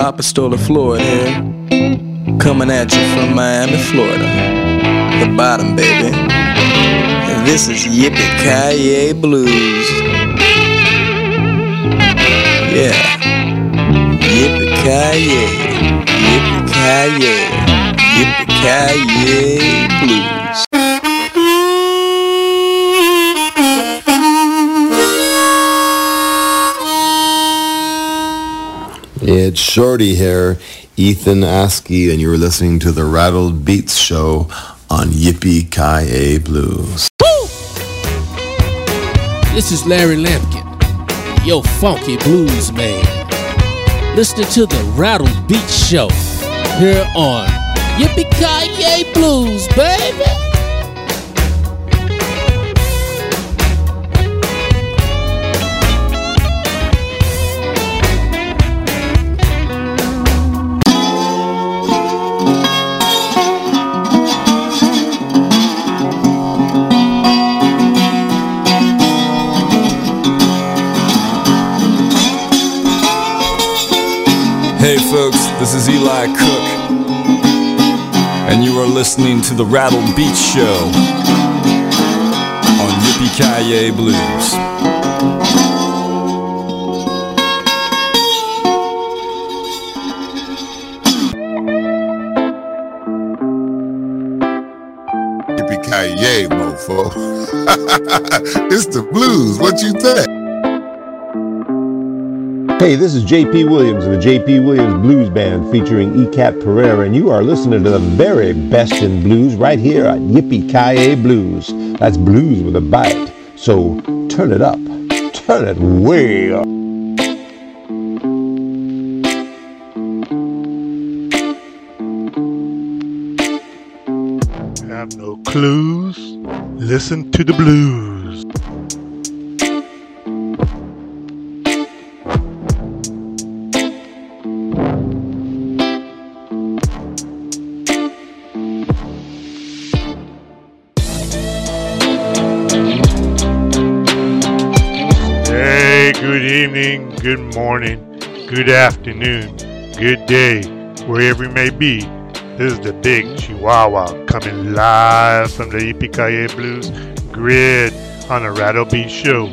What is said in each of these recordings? Apostola, Florida here, coming at you from Miami, Florida, the bottom, baby. And this is Yippee-Ki-Yay Blues. Yeah, Yippee-Ki-Yay, Yippee-Ki-Yay, Yippee-Ki-Yay Blues. It's Shorty here, Ethan Askey, and you're listening to The Rattled Beats Show on Yippee-Ki-Yay Blues. Woo! This is Larry Lampkin, your funky blues man. Listening to The Rattled Beats Show here on Yippee-Ki-Yay Blues, baby. Hey folks, this is Eli Cook, and you are listening to The Rattled Beats Show on Yippee-Ki-Yay Blues. Yippee-Ki-Yay, mofo. It's the blues, what you think? Hey, this is J.P. Williams of the J.P. Williams Blues Band featuring E. Cat Pereira, and you are listening to the very best in blues right here at Yippee-Ki-Yay Blues. That's blues with a bite. So turn it up. Turn it way up. Have no clues. Listen to the blues. Good morning, good afternoon, good day, wherever you may be. This is the Big Chihuahua coming live from the Yippee-Ki-Yay Blues grid on the Rattle Beat Show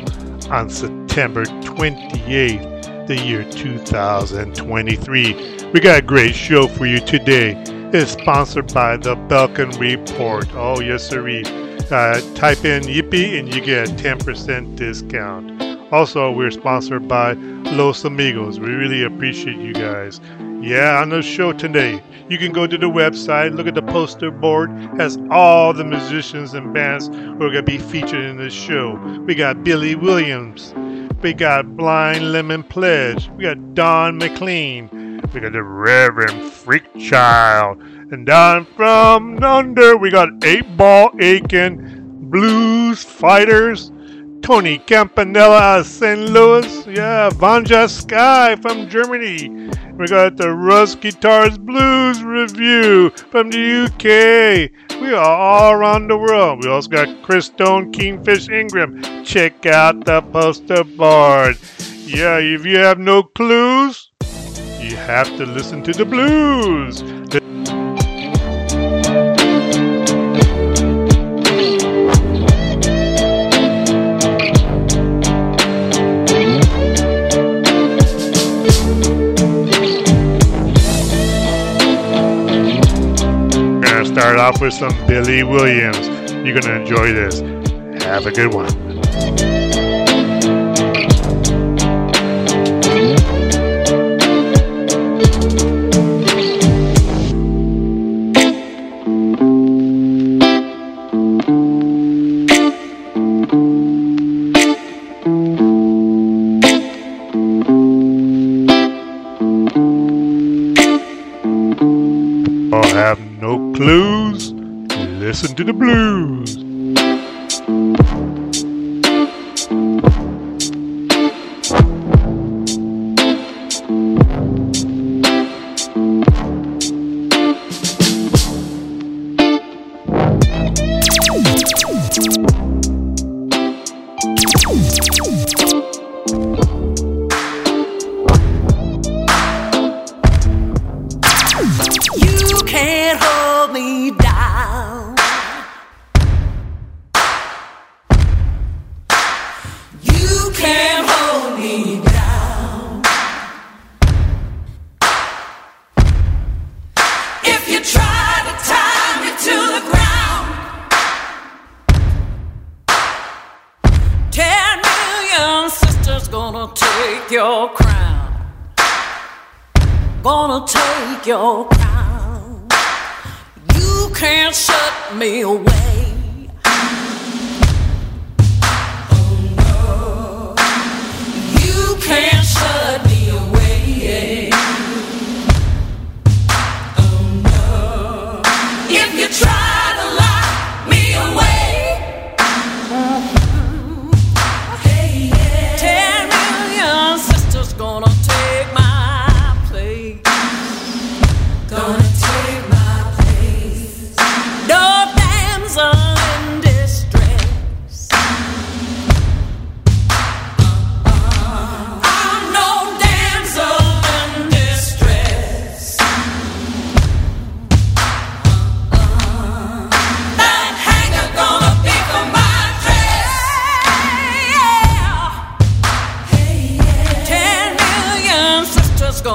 on September 28th, the year 2023. We got a great show for you today. It's sponsored by the Belkin Report. Oh, yes, sirree. Type in Yippee and you get a 10% discount. Also, we're sponsored by Los Amigos. We really appreciate you guys. Yeah, on the show today, you can go to the website, look at the poster board. It has all the musicians and bands who are going to be featured in this show. We got Billy Williams. We got Blind Lemon Pledge. We got Don McLean. We got the Reverend Freak Child. And down from under, we got 8-Ball Aiken, Blues Fighters, Tony Campanella out of St. Louis. Yeah, Vanja Sky from Germany. We got the Russ Guitars Blues Review from the UK. We are all around the world. We also got Chris Stone, Kingfish Ingram. Check out the poster board. Yeah, if you have no clues, you have to listen to the blues. Start off with some Billy Williams. You're going to enjoy this. Have a good one. Blues, listen to the blues. can't hold me down. You can't hold me down. If you try to tie me to the ground, 10 million sisters gonna take your crown. Gonna take your crown. You can't shut me away. Can't shut me away. Oh no! If you try to lock me away, hey, yeah. 10 million sisters gonna take my place. Gonna take my place. No damsel in distress.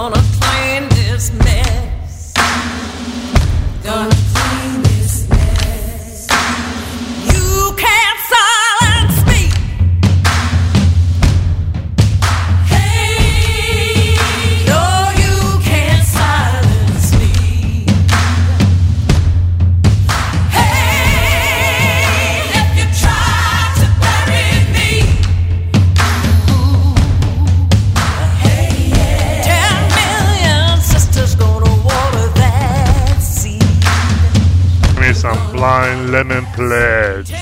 Gonna clean this mess. Gonna clean this mess. You can't silence me. Hey, no, you can't silence me. Hey, if you try to bury me. Some Blind Lemon Pledge. 10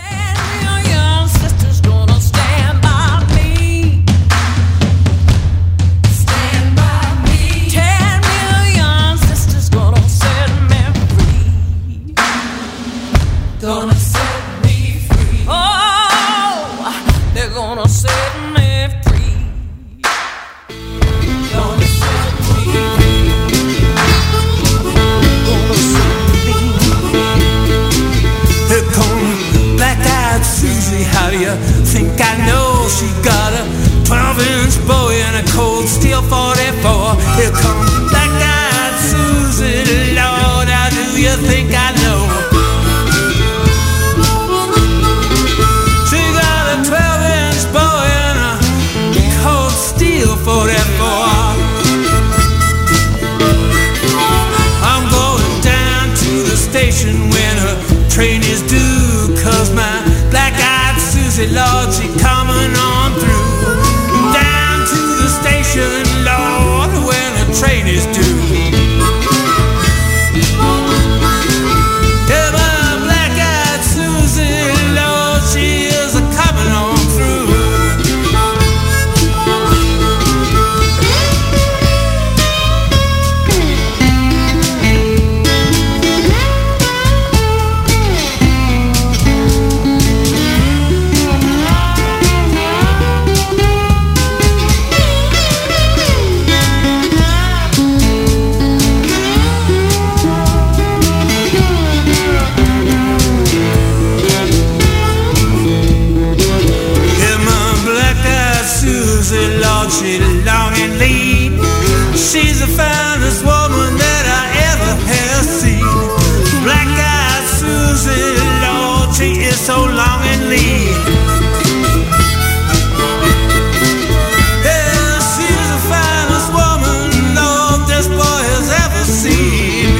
million sisters gonna stand by me. Stand by me. 10 million sisters gonna set me free. Gonna set me free. Oh, they're gonna set me free. Gonna set me free. Susie, how do you think I know? She got a 12-inch Bowie and a cold steel 44. Here comes black-eyed Susie, Lord, how do you think I know? She got a 12-inch Bowie and a cold steel 44. I'm going down to the station when her train is due, 'cause my black-eyed Susie, Lord, she coming on through. Down to the station, Lord, when the train is due. Yeah, my black-eyed Susie, Lord, she is coming on through. She's the finest woman that I ever have seen. Black-eyed Susie, Lord, she is so long and lean. Yeah, she's the finest woman, Lord, this boy has ever seen.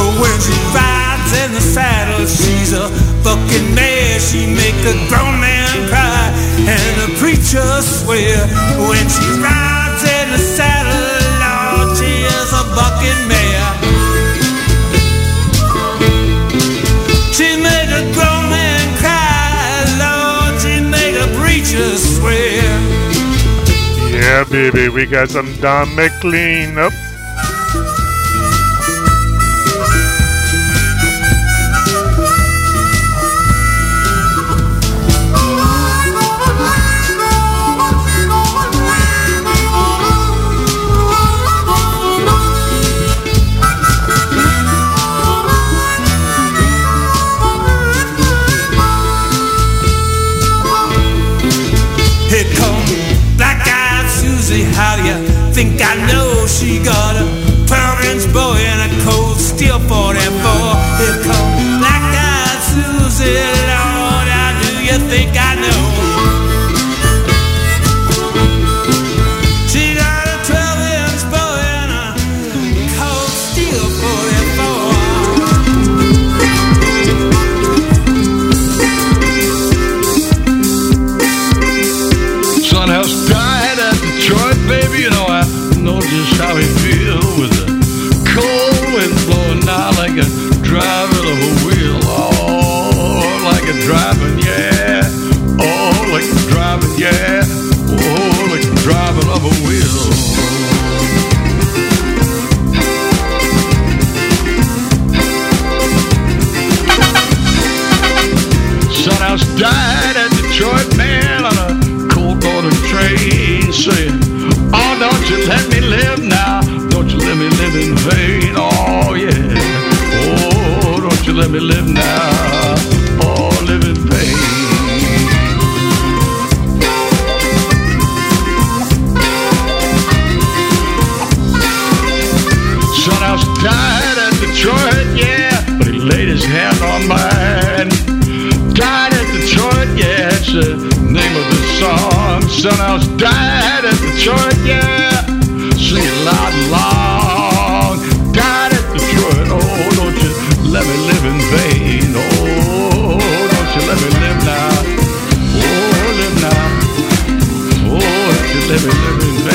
Oh, when she rides in the saddle, she's a bucking mare. She make a grown man cry and a preacher swear. When she rides in the saddle, Lord, she is a bucking mare. She made a grown man cry, Lord, she made a preacher swear. Yeah, baby, we got some Don McLean up. crazy, how do you think I know? She got a 12-inch boy and a cold steel 44. Here comes black-eyed Susie, Lord, how do you think I know? She got a 12-inch boy and a cold steel 44. Son House died at Detroit, baby, you know I know just how he feels with the cold wind blowing now like a driving of a wheel. Oh, like a driving, yeah. Oh, like a driving, yeah. Oh, like a driving of a wheel. Son House died at Detroit, man, on a cold border train, saying, oh, don't you let me live now, don't you let me live in vain, oh yeah, oh, don't you let me live now, oh, live in vain. Son House died at Detroit, yeah, but he laid his hand on mine. Died at Detroit, yeah, it's the name of the song. Son House died at Detroit, yeah, sing it loud and long. Died at Detroit, oh, don't you let me live in vain. Oh, don't you let me live now. Oh, live now. Oh, don't you let me live in vain.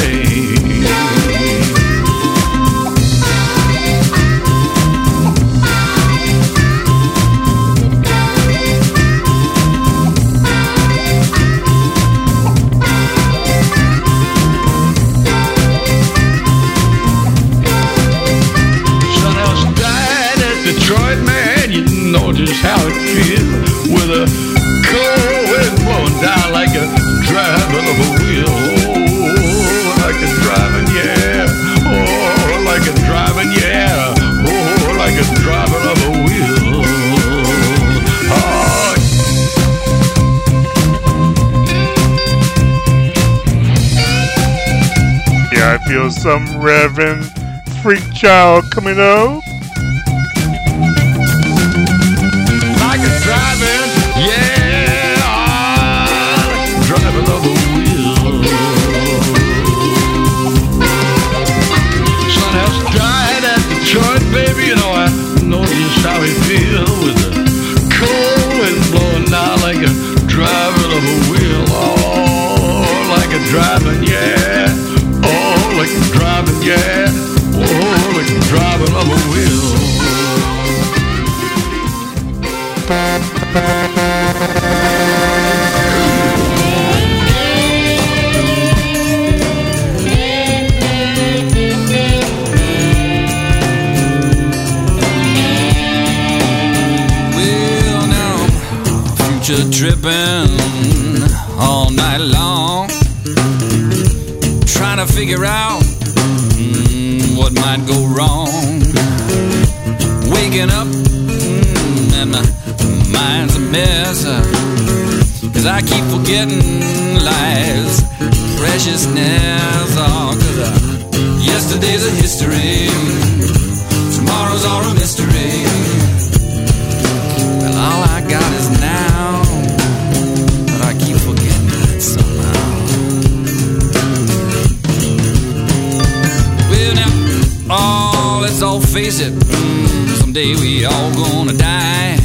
Just how it feels with a cold wind blowing down like a driving of a wheel. Oh, like a driving, yeah. Oh, like a driving, yeah. Oh, like a driving of a wheel. Oh. Yeah, I feel some Reverend Freak Child coming up. How he feel with the cold wind blowing now like a driving of a wheel. Oh, like a driving, yeah. Oh, like a driving, yeah. Oh, like a driving of a wheel. Tripping all night long, trying to figure out what might go wrong. Waking up and my mind's a mess, 'cause I keep forgetting life's preciousness. Oh, 'cause yesterday's a history, tomorrow's all a mystery. Well, all I got is now, let's all face it, someday we all gonna die.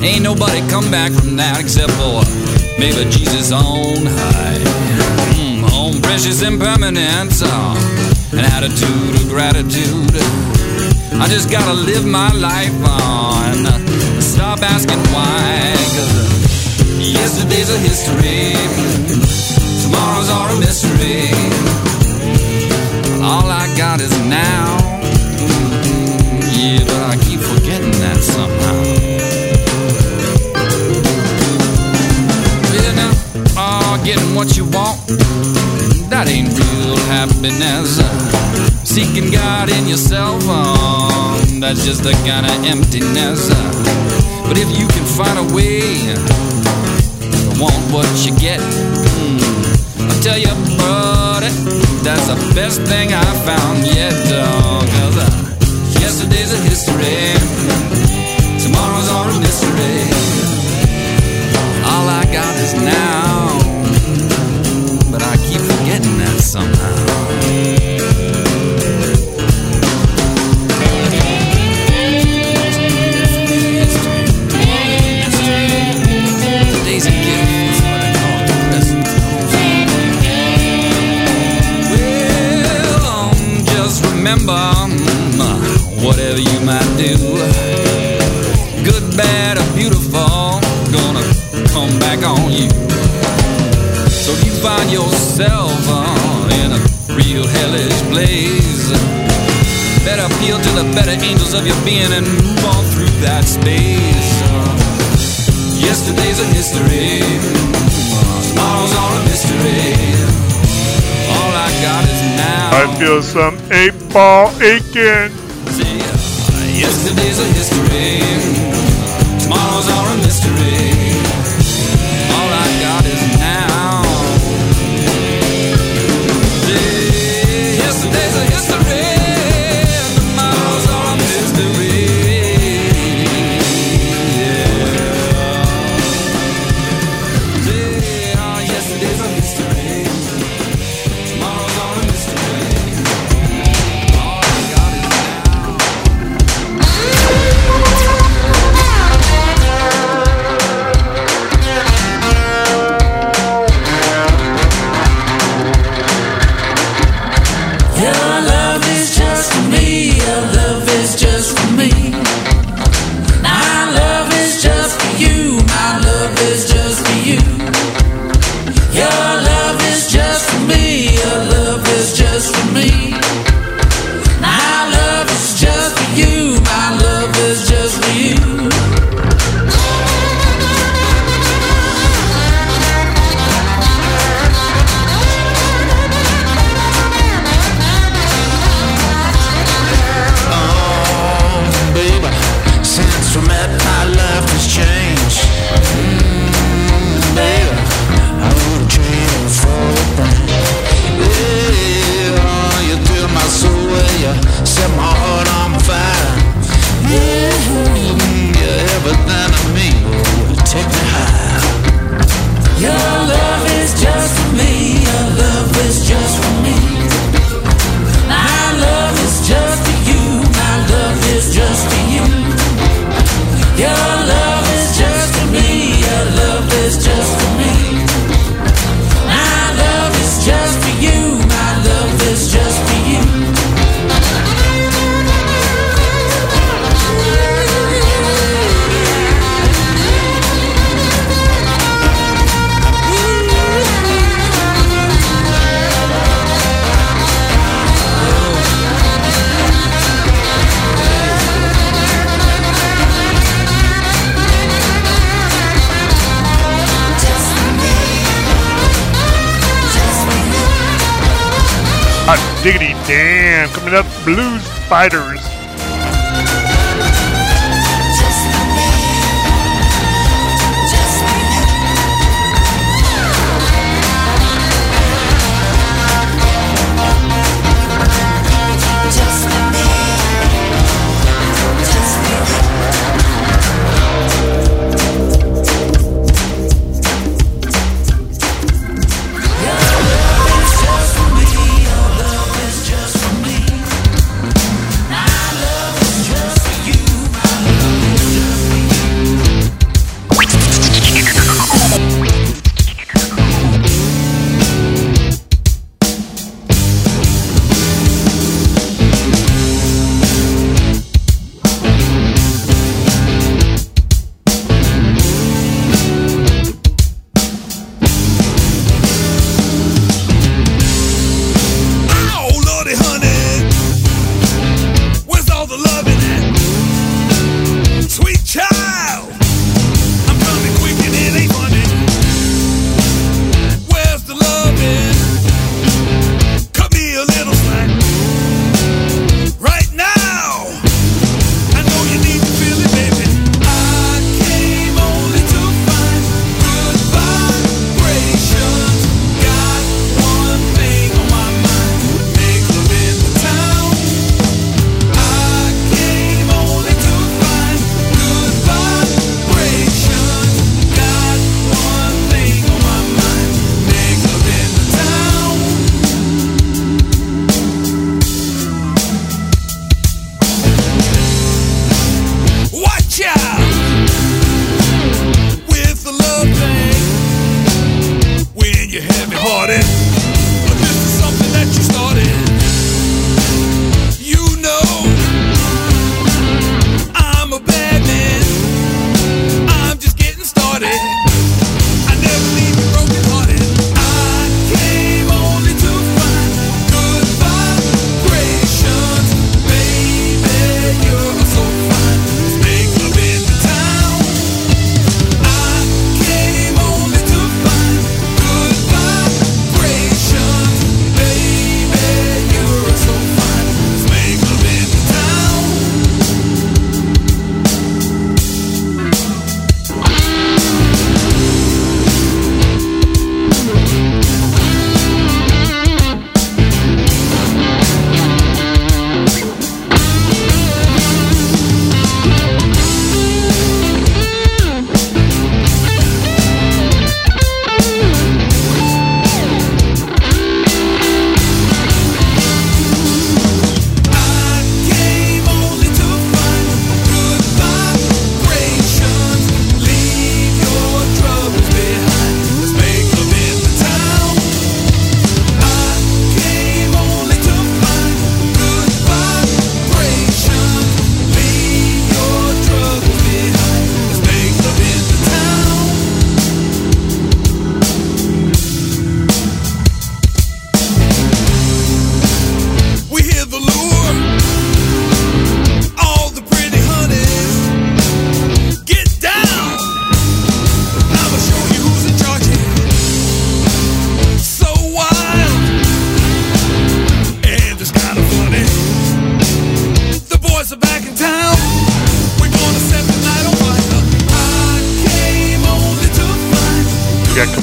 Ain't nobody come back from that except for maybe Jesus on high. On precious impermanence, an attitude of gratitude. I just gotta live my life on, stop asking why. 'Cause yesterday's a history, tomorrow's all a mystery. All I got is now. Yeah, but I keep forgetting that somehow. Yeah, now, getting what you want, that ain't real happiness. Seeking God in yourself, that's just a kind of emptiness. But if you can find a way to want what you get, I'll tell you, buddy, the best thing I found yet, dog. 'Cause yesterday's a history, tomorrow's all a mystery. All I got is now, but I keep forgetting that somehow. Whatever you might do, good, bad, or beautiful, gonna come back on you. So if you find yourself in a real hellish blaze, better appeal to the better angels of your being and move on through that space. Yesterday's a history, tomorrow's all a mystery. All I got is now. I feel some 8-Ball Aiken. See, yesterday's a history, tomorrow's all a mystery. All I got is now. See, yesterday's a history, tomorrow's all a mystery. Yeah. See, yesterday's a history. Diggity damn, coming up, Blues Fighters.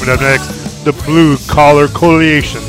Coming up next, the Blue Collar Coalition.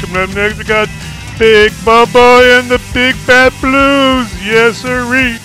Coming up next, we got Big Bobo and the Big Bad Blues. Yes, sirree.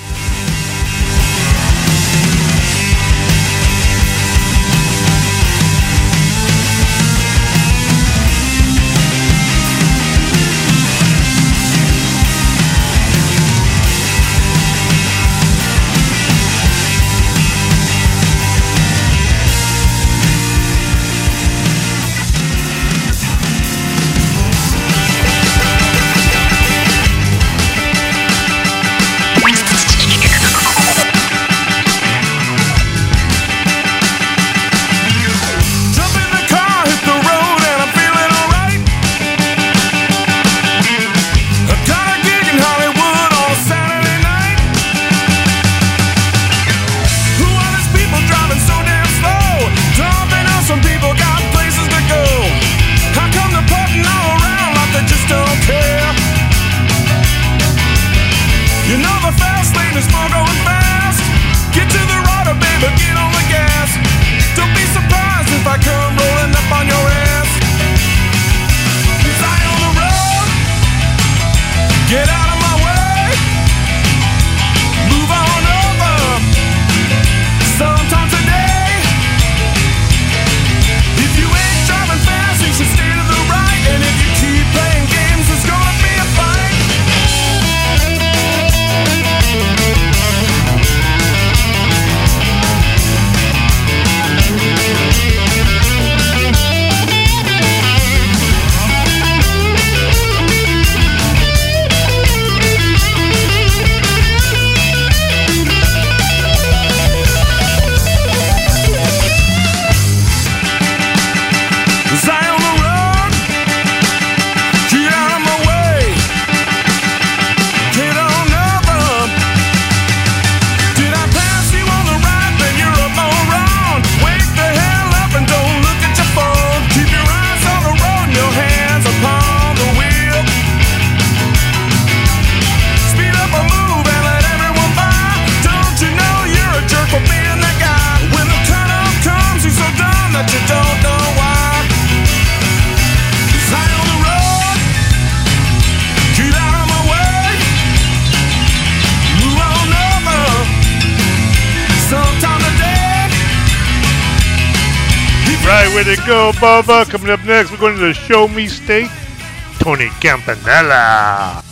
way to go, Baba. Coming up next, we're going to the Show Me State, Tony Campanella.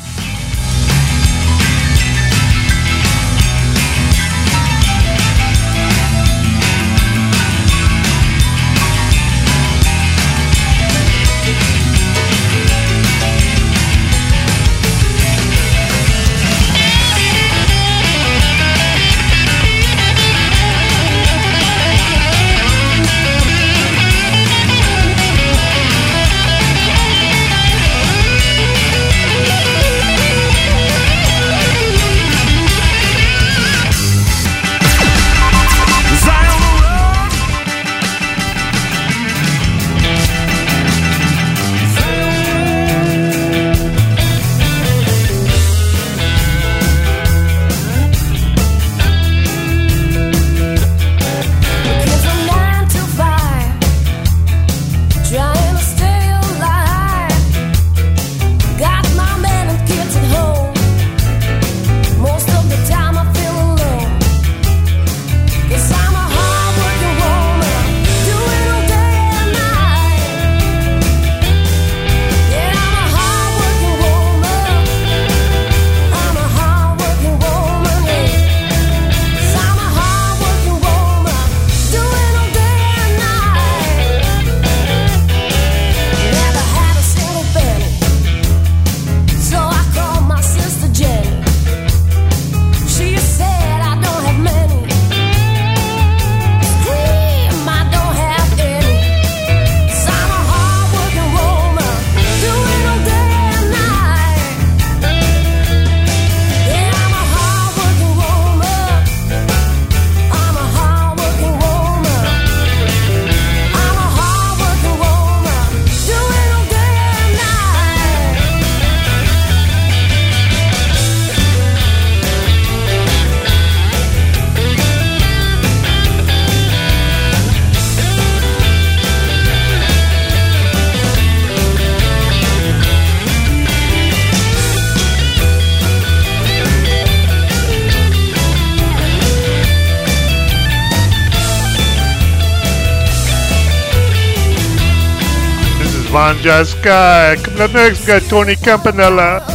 Vanja Sky. Coming up next, we got Tony Campanella.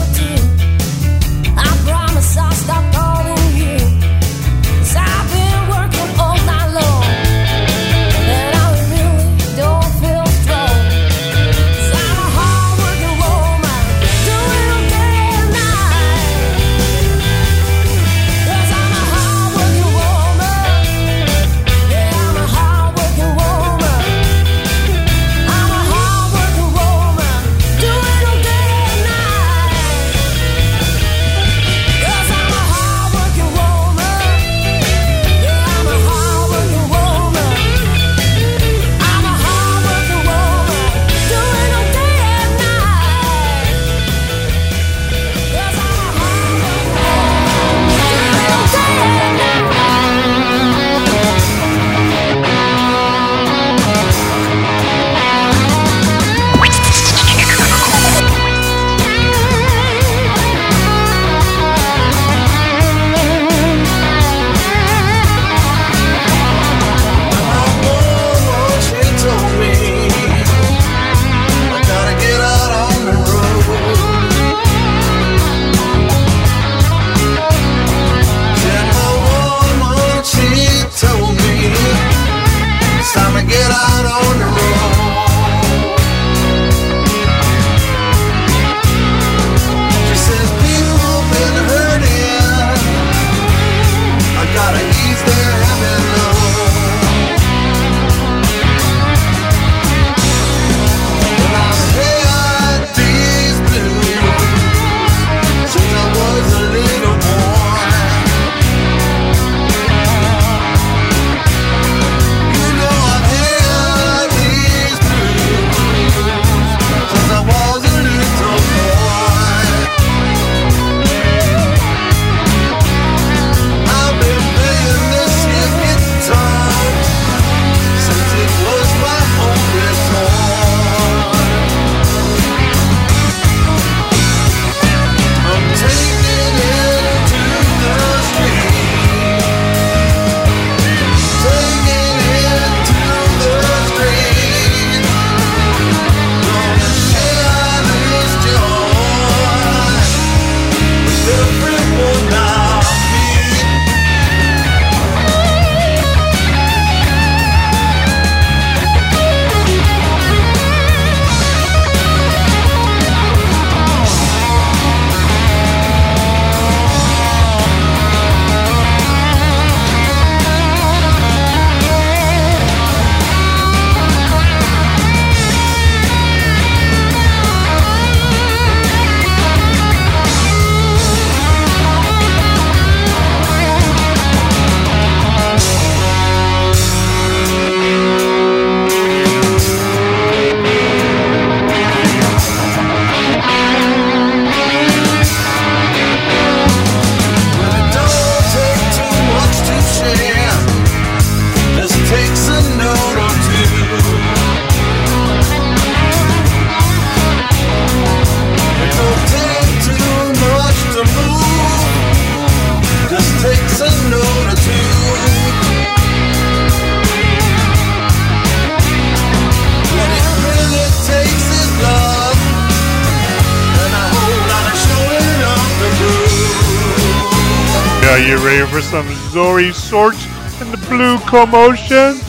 get ready for some Zori Swords and the Blue Commotion.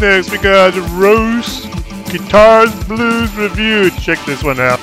Next we got Rose Guitars Blues Review. Check this one out.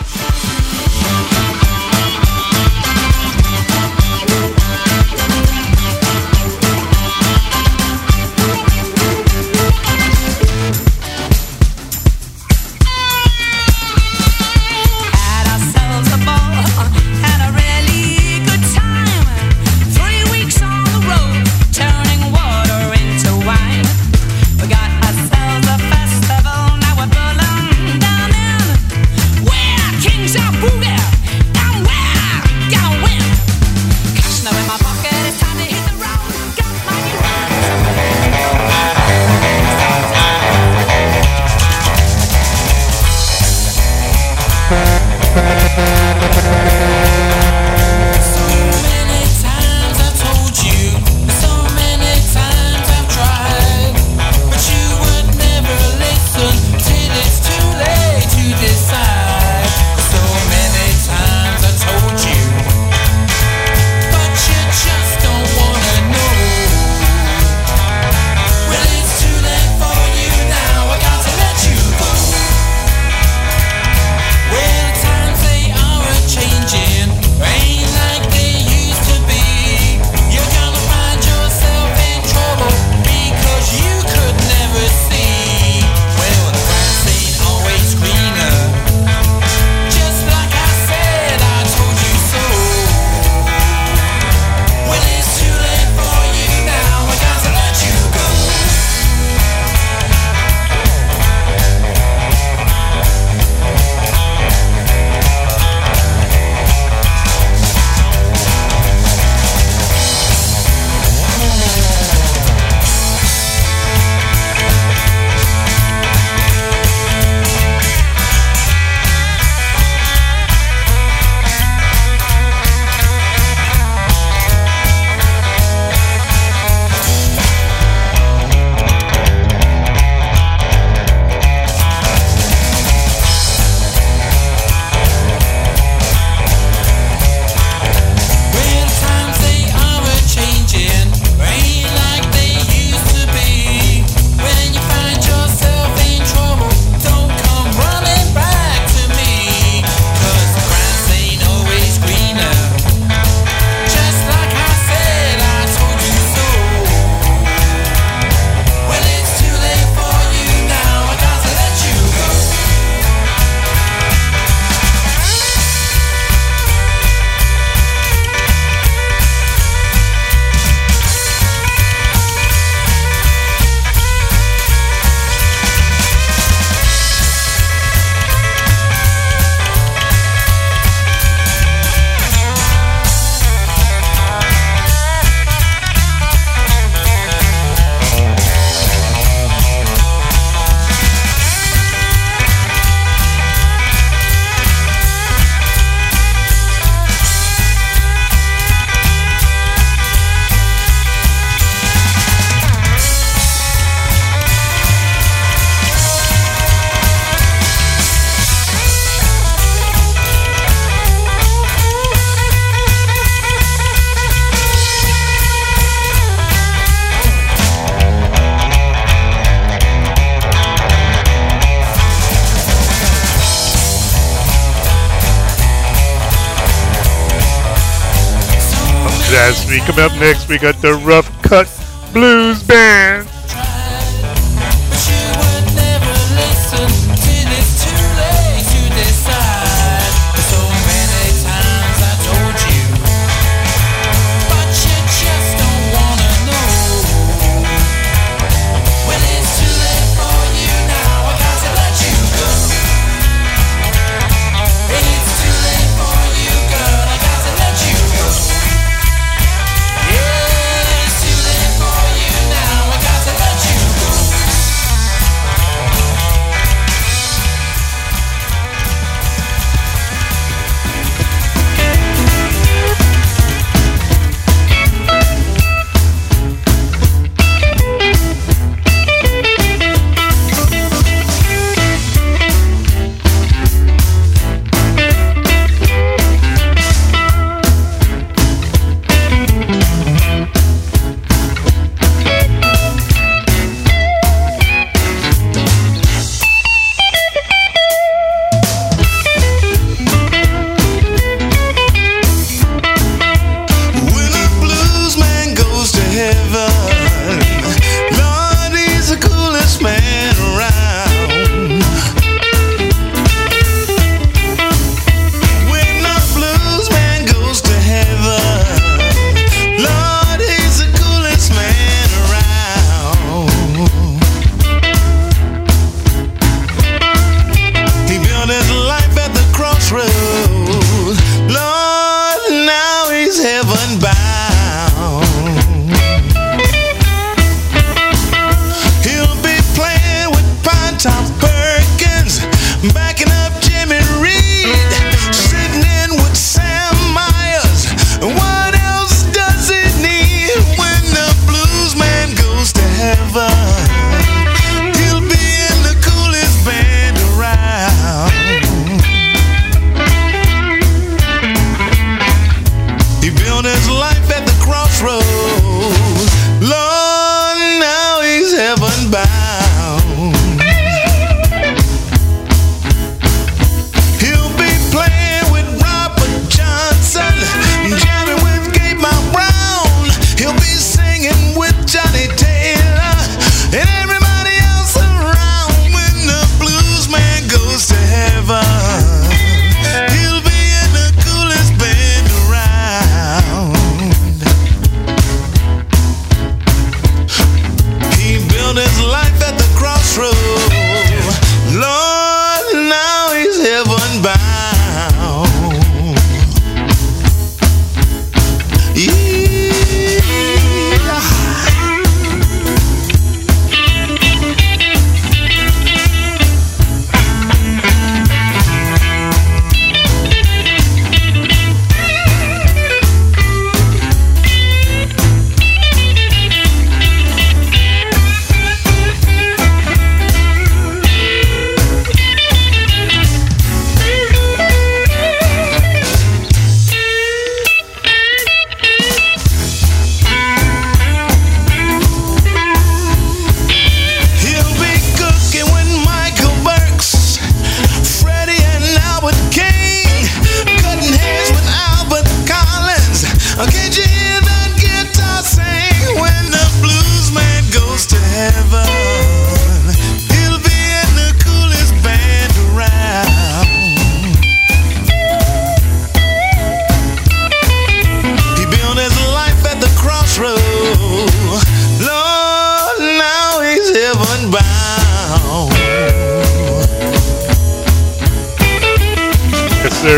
That's me. Coming up next, we got the Rough Cut Blues Band.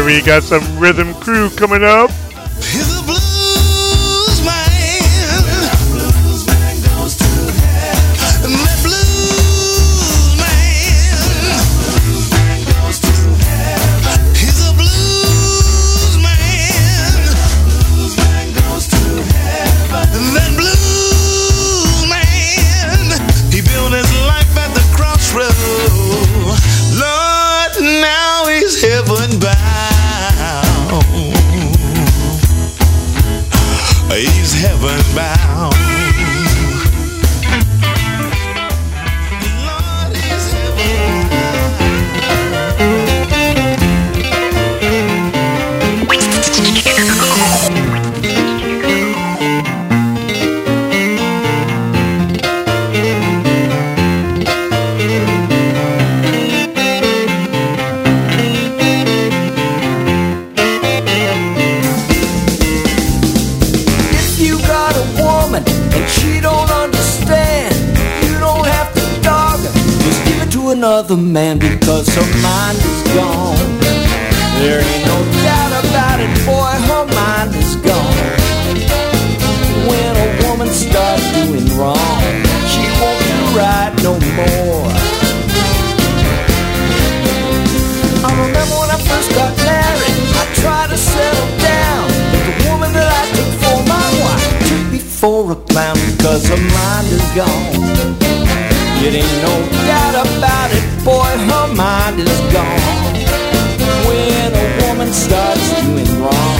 We got some rhythm crew coming up. another man because her mind is gone. There ain't no doubt about it, boy, her mind is gone. When a woman starts doing wrong, she won't do right no more. I remember when I first got married, I tried to settle down, but the woman that I took for my wife took me for a clown because her mind is gone. It ain't no doubt about it, boy, her mind is gone. When a woman starts doing wrong,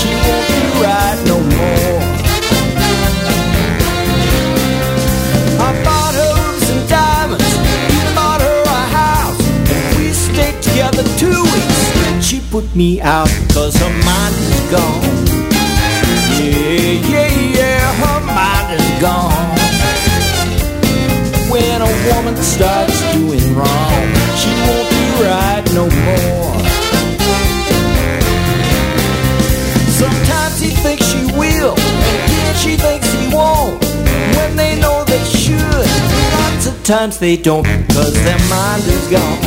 she won't be right no more. I bought her roots and diamonds, he bought her a house, and we stayed together 2 weeks, and she put me out because her mind is gone. Yeah, yeah, yeah, her mind is gone. When a woman starts doing wrong, she won't be right no more. Sometimes he thinks she will, and she thinks he won't, when they know they should. Lots of times they don't, because their mind is gone.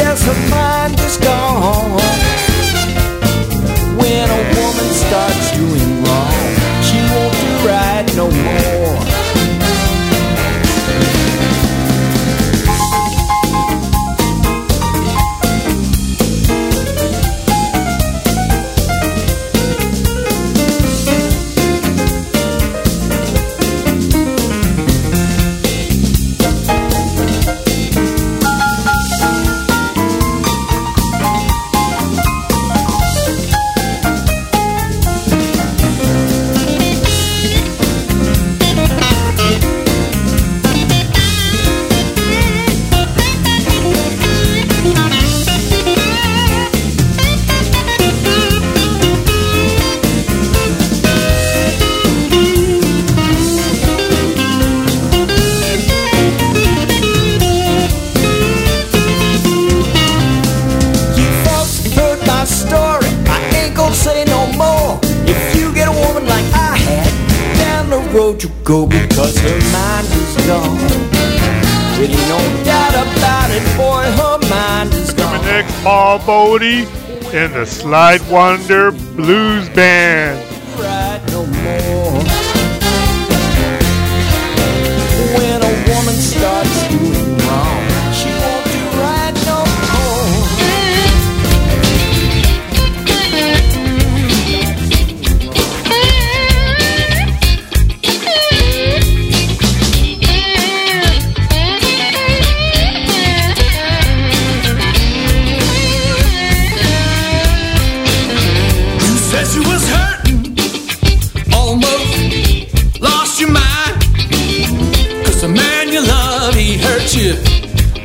Yes, her mind is gone. When a woman starts doing wrong, she won't be right no more. Go because her mind is gone. It ain't no doubt about it, boy, her mind is gone. Coming next, Paul Bodie and the Slight Wonder Blues Band. Right no more. When a woman starts doing wrong, she won't do right no more.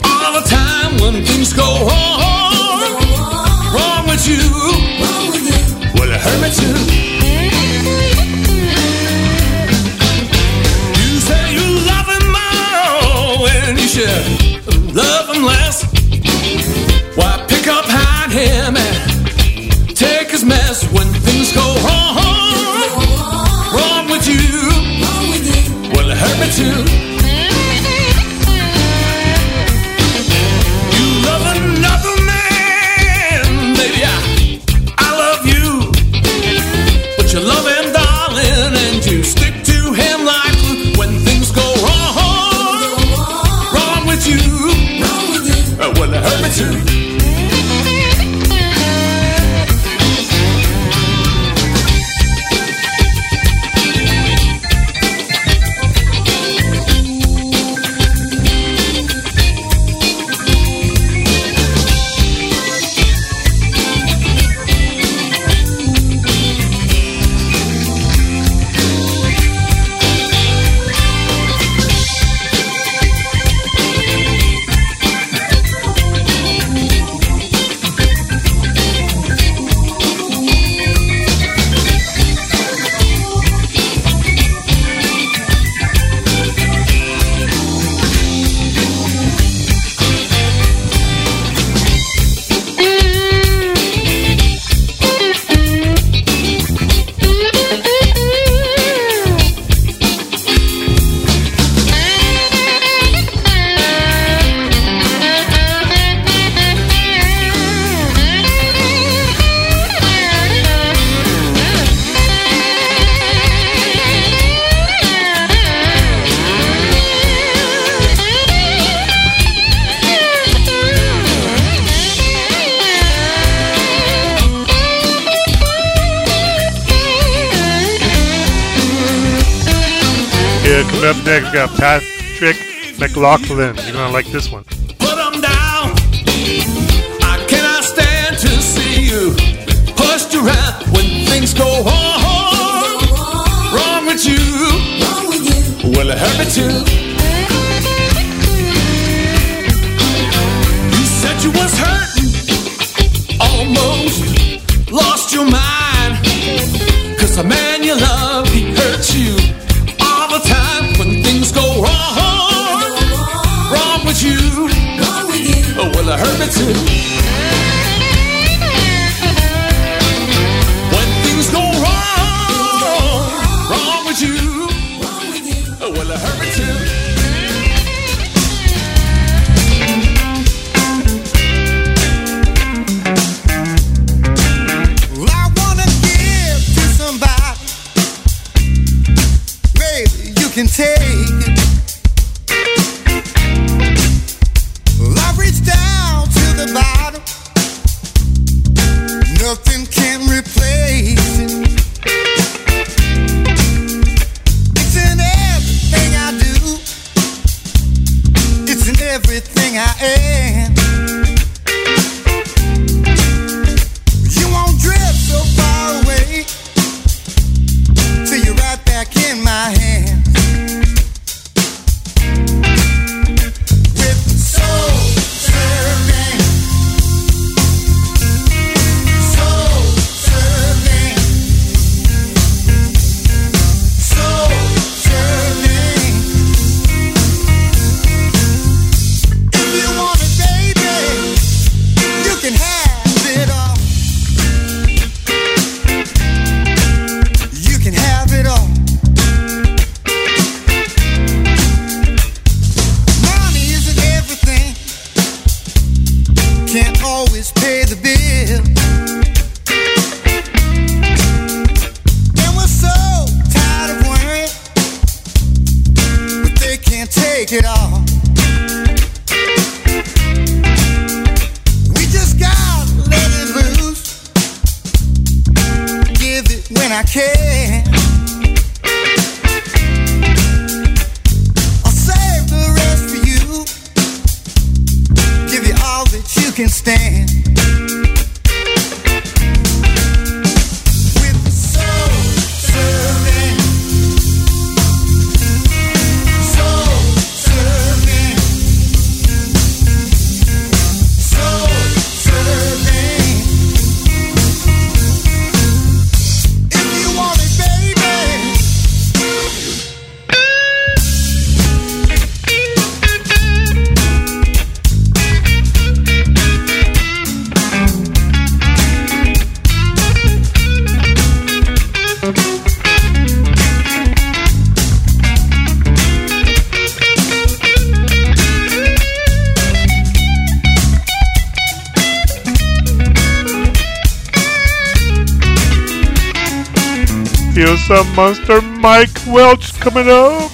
All the time when things go wrong, wrong with you, well it hurt me too. You say you love him more and you should love him less. Why pick up, hide him and take his mess when things go here. Coming up next, we got Patrick McLaughlin. You're going to like this one. Put them down. I cannot stand to see you pushed around when things go wrong. Wrong with you. Will it hurt me too? You said you was hurting. Almost lost your mind. Cause the man you love, he hurts you all the time when things go wrong. Wrong with you. Oh, will it hurt me too? When things go wrong. Wrong with you. Oh, will it hurt me too? Can take it. Well, I reach down to the bottom. Nothing can replace it. It's in everything I do. It's in everything I am. You won't drift so far away till you're right back in my hand. Here's some Monster Mike Welch coming up.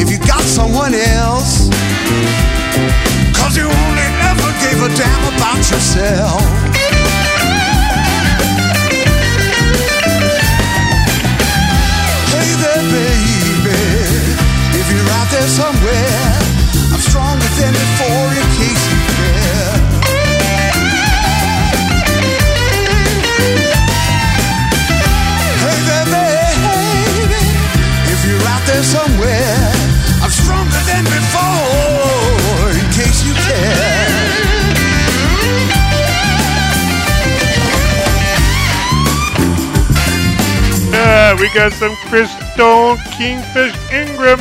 if you got someone else, 'cause you only ever gave a damn about yourself. Hey there, baby, if you're out there somewhere, I'm stronger than before in case you care. Hey there, baby, if you're out there somewhere, I'm stronger than before in case you care. We got some Chris Stone, Kingfish Ingram.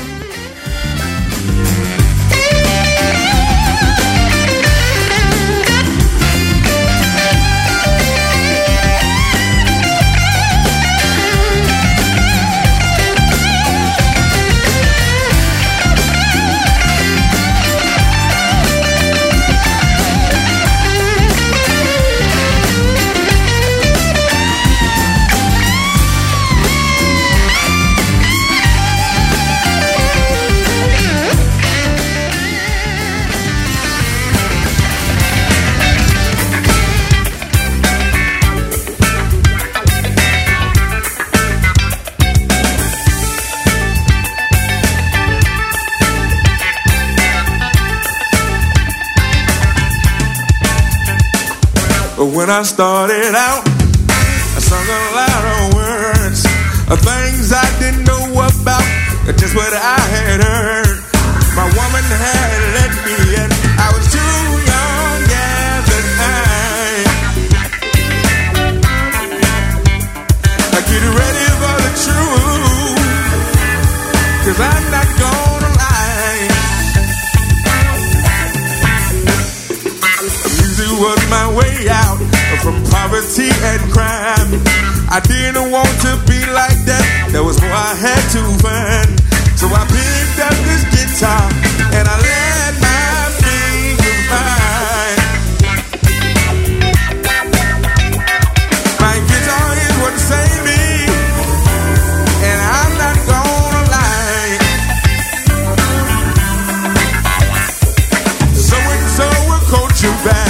When I started out, I sung a lot of words, of things I didn't know about, just what I had heard. My woman had let me in, I was too young at the time. I get ready for the truth, 'cause I'm not gonna lie. Music was my way out from poverty and crime. I didn't want to be like that. There was more I had to find. So I picked up this guitar and I let my finger fly. My guitar is what saved me, and I'm not gonna lie. So and so will coach you back.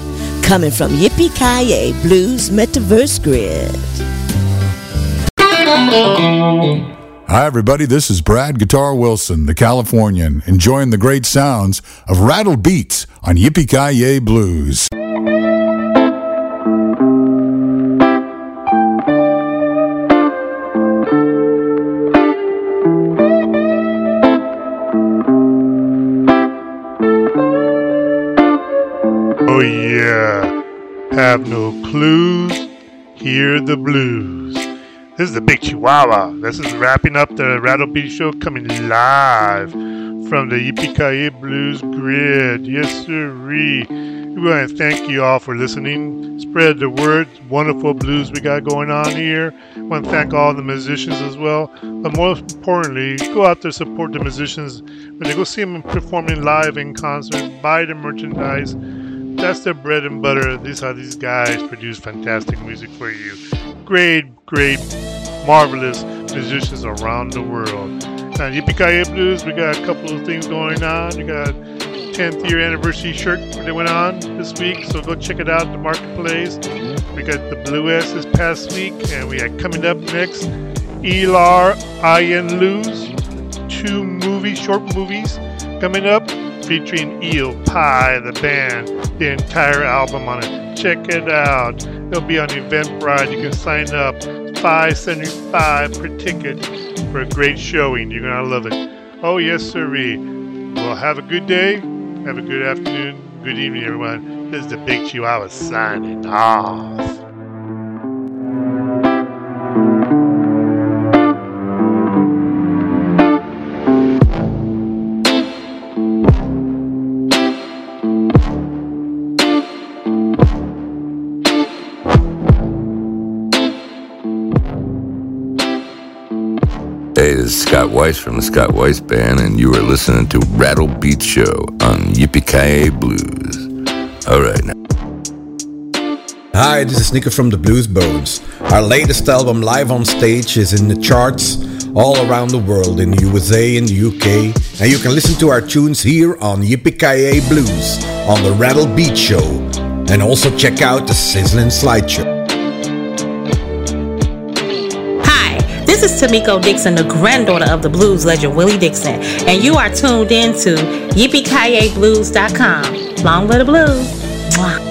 coming from Yippee-Ki-Yay Blues Metaverse Grid. Hi everybody, this is Brad Guitar Wilson, the Californian, enjoying the great sounds of Rattled Beats on Yippee-Ki-Yay Blues. Have no clues, hear the blues. This is the Big Chihuahua. This is wrapping up the Rattled Beats Show, coming live from the Yippee-Ki-Yay Blues Grid. Yes, sirree. We want to thank you all for listening. Spread the word. Wonderful blues we got going on here. We want to thank all the musicians as well. But most importantly, go out there, support the musicians. When they go see them performing live in concert, buy the merchandise. That's their bread and butter. These are these guys produce fantastic music for you. Great, marvelous musicians around the world. Now, Yippee-Ki-Yay Blues, we got a couple of things going on. We got 10th year anniversary shirt that went on this week, so go check it out in the marketplace. We got the Blue S this past week, and we got coming up next, Elar Ian Luz, 2 movies, short movies coming up, featuring Eel Pie, the band, the entire album on it. Check it out. It'll be on Eventbrite. You can sign up. $5.75 per ticket for a great showing. You're going to love it. Oh, yes, sirree. Well, have a good day. Have a good afternoon. Good evening, everyone. This is the Big Chihuahua signing off. This is Scott Weiss from the Scott Weiss Band, and you are listening to Rattle Beat Show on Yippee-Ki-Yay Blues. All right. Hi, this is Sneaker from the Blues Bones. Our latest album, Live on Stage, is in the charts all around the world, in the USA, in the UK, and you can listen to our tunes here on Yippee-Ki-Yay Blues on the Rattle Beat Show, and also check out the Sizzling Slideshow. This is Tamiko Dixon, the granddaughter of the blues legend Willie Dixon, and you are tuned in to YippieKiYayBlues.com. Long live the blues. Mwah.